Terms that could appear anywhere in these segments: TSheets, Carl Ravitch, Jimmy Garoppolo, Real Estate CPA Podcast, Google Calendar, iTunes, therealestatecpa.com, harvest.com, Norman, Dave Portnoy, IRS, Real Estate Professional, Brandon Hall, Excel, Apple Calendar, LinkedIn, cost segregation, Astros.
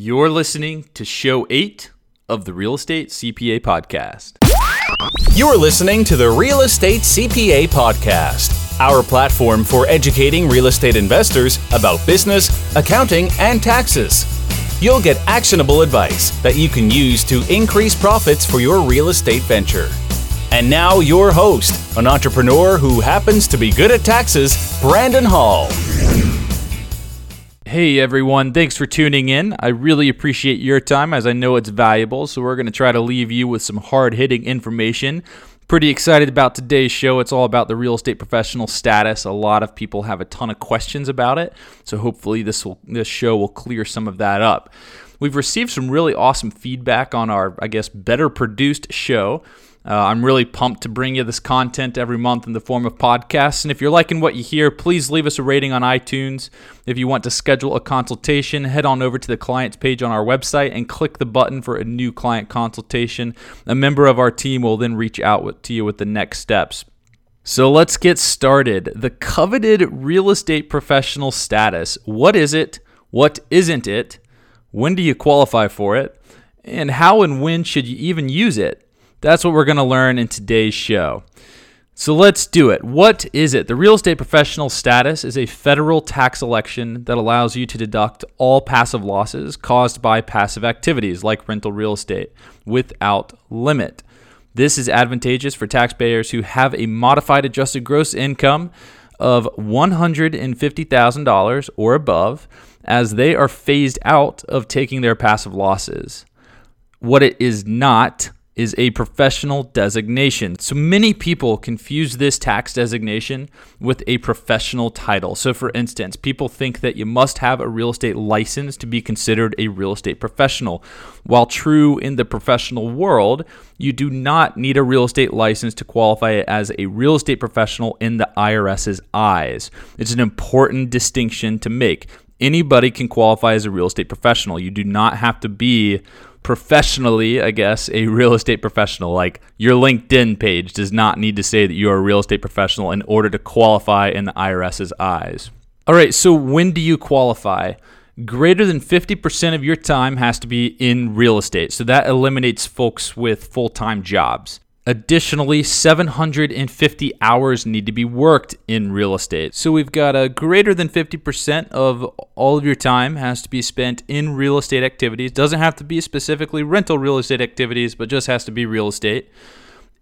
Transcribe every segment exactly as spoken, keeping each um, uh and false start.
You're listening to show eight of the Real Estate C P A Podcast. You're listening to the Real Estate C P A Podcast, our platform for educating real estate investors about business, accounting, and taxes. You'll get actionable advice that you can use to increase profits for your real estate venture. And now your host, an entrepreneur who happens to be good at taxes, Brandon Hall. Hey everyone, thanks for tuning in. I really appreciate your time, as I know it's valuable, so we're going to try to leave you with some hard-hitting information. Pretty excited about today's show. It's all about the real estate professional status. A lot of people have a ton of questions about it, so hopefully this will, this show will clear some of that up. We've received some really awesome feedback on our, I guess, better produced show. Uh, I'm really pumped to bring you this content every month in the form of podcasts. And if you're liking what you hear, please leave us a rating on iTunes. If you want to schedule a consultation, head on over to the clients page on our website and click the button for a new client consultation. A member of our team will then reach out with, to you with the next steps. So let's get started. The coveted real estate professional status. What is it? What isn't it? When do you qualify for it? And how and when should you even use it? That's what we're going to learn in today's show. So let's do it. What is it? The real estate professional status is a federal tax election that allows you to deduct all passive losses caused by passive activities like rental real estate without limit. This is advantageous for taxpayers who have a modified adjusted gross income of one hundred fifty thousand dollars or above, as they are phased out of taking their passive losses. What it is not is a professional designation. So many people confuse this tax designation with a professional title. So for instance, people think that you must have a real estate license to be considered a real estate professional. While true in the professional world, you do not need a real estate license to qualify as a real estate professional in the IRS's eyes. It's an important distinction to make. Anybody can qualify as a real estate professional. You do not have to be professionally, I guess, a real estate professional. Like your LinkedIn page does not need to say that you are a real estate professional in order to qualify in the IRS's eyes. All right, so when do you qualify? Greater than fifty percent of your time has to be in real estate. So that eliminates folks with full-time jobs. Additionally, seven hundred fifty hours need to be worked in real estate. So we've got a greater than fifty percent of all of your time has to be spent in real estate activities. Doesn't have to be specifically rental real estate activities, but just has to be real estate.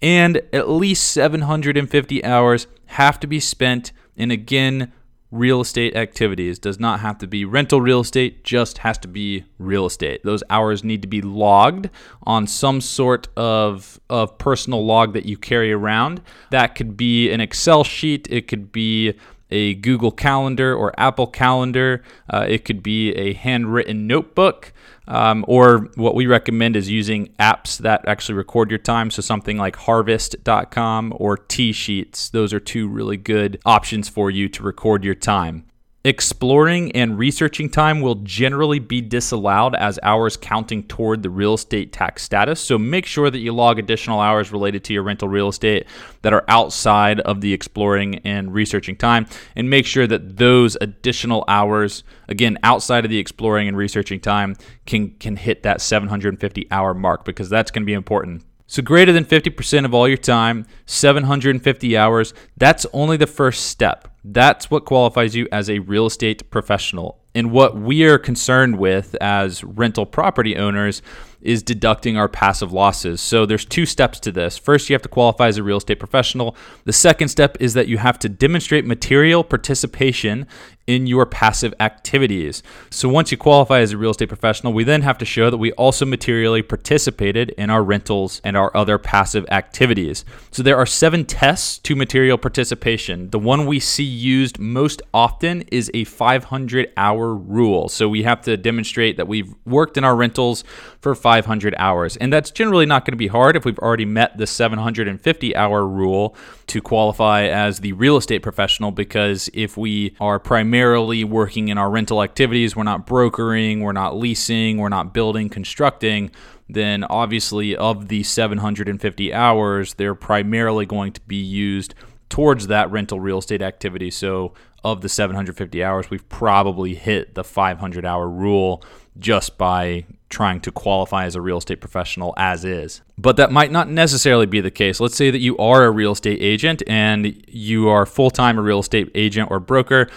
And at least seven hundred fifty hours have to be spent in, again, real estate activities. Does not have to be rental real estate, just has to be real estate. Those hours need to be logged on some sort of, of personal log that you carry around. That could be an Excel sheet. It could be a Google Calendar or Apple Calendar. Uh, it could be a handwritten notebook. Um, or what we recommend is using apps that actually record your time. So something like harvest dot com or TSheets. Those are two really good options for you to record your time. Exploring and researching time will generally be disallowed as hours counting toward the real estate tax status. So make sure that you log additional hours related to your rental real estate that are outside of the exploring and researching time, and make sure that those additional hours, again, outside of the exploring and researching time, can, can hit that seven hundred fifty hour mark, because that's going to be important. So greater than fifty percent of all your time, seven hundred fifty hours, that's only the first step. That's what qualifies you as a real estate professional. And what we are concerned with as rental property owners is deducting our passive losses. So there's two steps to this. First, you have to qualify as a real estate professional. The second step is that you have to demonstrate material participation in your passive activities. So once you qualify as a real estate professional, we then have to show that we also materially participated in our rentals and our other passive activities. So there are seven tests to material participation. The one we see used most often is a five hundred hour rule. So we have to demonstrate that we've worked in our rentals for five hundred hours. And that's generally not going to be hard if we've already met the seven hundred fifty hour rule to qualify as the real estate professional, because if we are primarily working in our rental activities, we're not brokering, we're not leasing, we're not building, constructing, then obviously of the seven hundred fifty hours, they're primarily going to be used towards that rental real estate activity. So of the seven hundred fifty hours, we've probably hit the five hundred hour rule just by trying to qualify as a real estate professional as is. But that might not necessarily be the case. Let's say that you are a real estate agent and you are full-time a real estate agent or broker.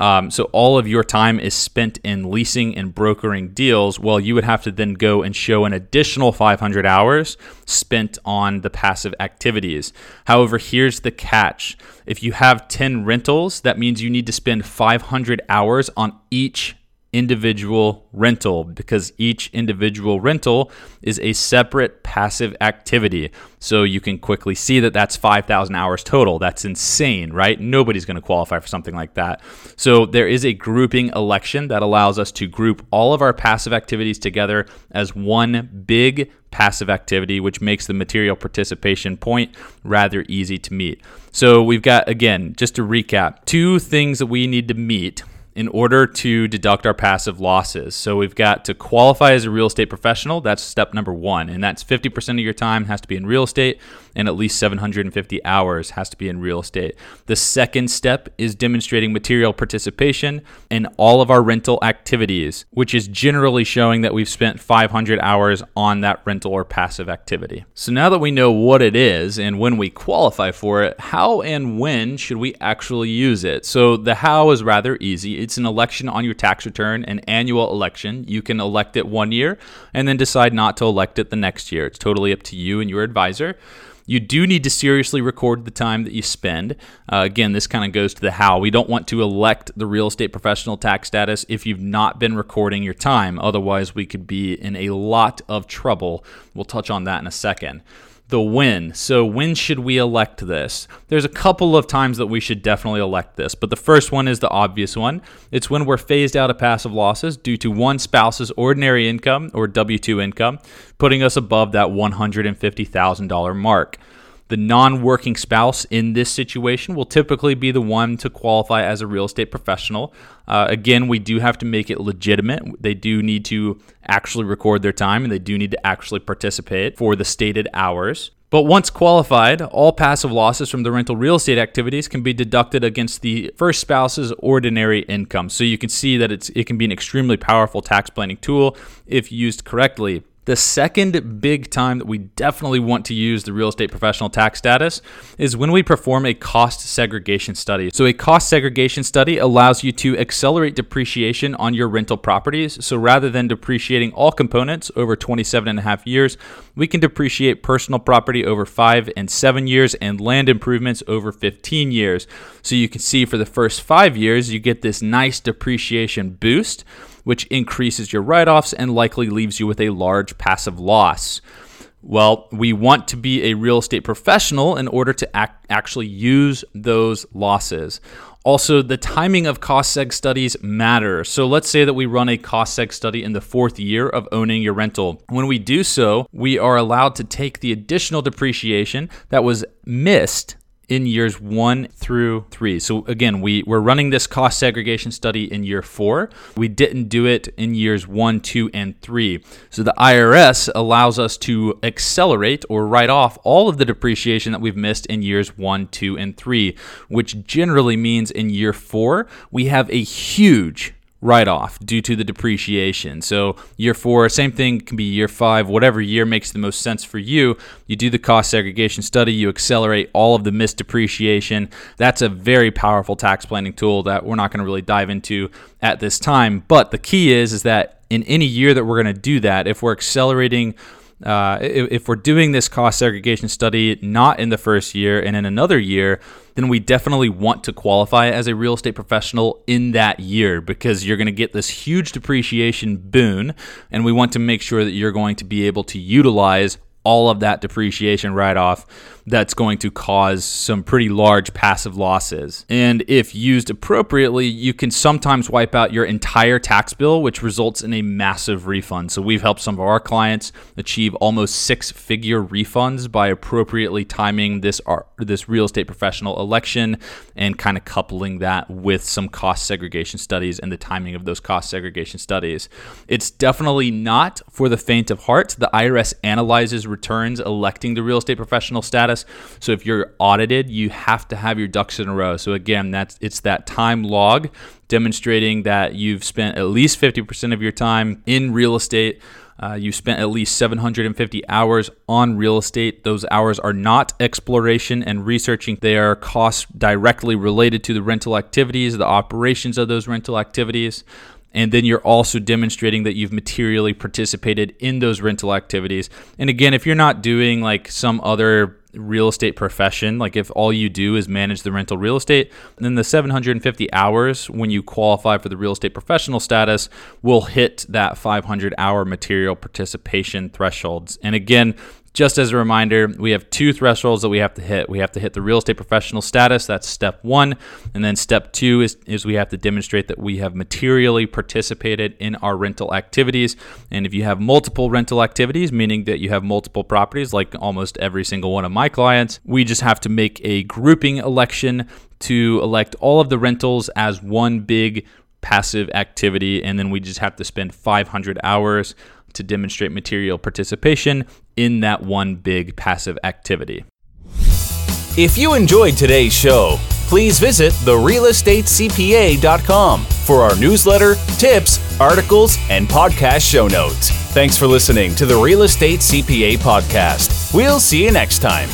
Um, so all of your time is spent in leasing and brokering deals. Well, you would have to then go and show an additional five hundred hours spent on the passive activities. However, here's the catch. If you have ten rentals, that means you need to spend five hundred hours on each individual rental, because each individual rental is a separate passive activity. So you can quickly see that that's five thousand hours total. That's insane, right? Nobody's going to qualify for something like that. So there is a grouping election that allows us to group all of our passive activities together as one big passive activity, which makes the material participation point rather easy to meet. So we've got, again, just to recap, two things that we need to meet in order to deduct our passive losses. So we've got to qualify as a real estate professional. That's step number one. And that's fifty percent of your time has to be in real estate, and at least seven hundred fifty hours has to be in real estate. The second step is demonstrating material participation in all of our rental activities, which is generally showing that we've spent five hundred hours on that rental or passive activity. So now that we know what it is and when we qualify for it, how and when should we actually use it? So the how is rather easy. It's an election on your tax return, an annual election. You can elect it one year and then decide not to elect it the next year. It's totally up to you and your advisor. You do need to seriously record the time that you spend. Uh, again, this kind of goes to the how. We don't want to elect the real estate professional tax status if you've not been recording your time. Otherwise, we could be in a lot of trouble. We'll touch on that in a second. The when. So when should we elect this? There's a couple of times that we should definitely elect this, but the first one is the obvious one. It's when we're phased out of passive losses due to one spouse's ordinary income or W two income, putting us above that one hundred fifty thousand dollars mark. The non-working spouse in this situation will typically be the one to qualify as a real estate professional. Uh, again, we do have to make it legitimate. They do need to actually record their time, and they do need to actually participate for the stated hours. But once qualified, all passive losses from the rental real estate activities can be deducted against the first spouse's ordinary income. So you can see that it's it can be an extremely powerful tax planning tool if used correctly. The second big time that we definitely want to use the real estate professional tax status is when we perform a cost segregation study. So a cost segregation study allows you to accelerate depreciation on your rental properties. So rather than depreciating all components over twenty-seven and a half years, we can depreciate personal property over five and seven years and land improvements over fifteen years. So you can see for the first five years, you get this nice depreciation boost, which increases your write-offs and likely leaves you with a large passive loss. Well, we want to be a real estate professional in order to act, actually use those losses. Also, the timing of cost seg studies matter. So let's say that we run a cost seg study in the fourth year of owning your rental. When we do so, we are allowed to take the additional depreciation that was missed in years one through three. So again, we, we're running this cost segregation study in year four. We didn't do it in years one, two, and three. So the I R S allows us to accelerate or write off all of the depreciation that we've missed in years one, two, and three, which generally means in year four, we have a huge write-off due to the depreciation. So year four, same thing can be year five, whatever year makes the most sense for you. You do the cost segregation study, you accelerate all of the missed depreciation. That's a very powerful tax planning tool that we're not going to really dive into at this time. But the key is, is that in any year that we're going to do that, if we're accelerating Uh, if, if we're doing this cost segregation study not in the first year and in another year, then we definitely want to qualify as a real estate professional in that year, because you're going to get this huge depreciation boon, and we want to make sure that you're going to be able to utilize all of that depreciation write-off that's going to cause some pretty large passive losses. And if used appropriately, you can sometimes wipe out your entire tax bill, which results in a massive refund. So we've helped some of our clients achieve almost six-figure refunds by appropriately timing this this real estate professional election and kind of coupling that with some cost segregation studies and the timing of those cost segregation studies. It's definitely not for the faint of heart. The I R S analyzes returns electing the real estate professional status. So if you're audited, you have to have your ducks in a row. So again, that's it's that time log demonstrating that you've spent at least fifty percent of your time in real estate. Uh, you spent at least seven hundred fifty hours on real estate. Those hours are not exploration and researching. They are costs directly related to the rental activities, the operations of those rental activities. And then you're also demonstrating that you've materially participated in those rental activities. And again, if you're not doing like some other real estate profession, like if all you do is manage the rental real estate, then the seven hundred fifty hours when you qualify for the real estate professional status will hit that five hundred hour material participation thresholds. And again, just as a reminder, we have two thresholds that we have to hit. We have to hit the real estate professional status, that's step one. And then step two is, is we have to demonstrate that we have materially participated in our rental activities. And if you have multiple rental activities, meaning that you have multiple properties, like almost every single one of my clients, we just have to make a grouping election to elect all of the rentals as one big passive activity. And then we just have to spend five hundred hours to demonstrate material participation in that one big passive activity. If you enjoyed today's show, please visit the real estate C P A dot com for our newsletter, tips, articles, and podcast show notes. Thanks for listening to the Real Estate C P A Podcast. We'll see you next time.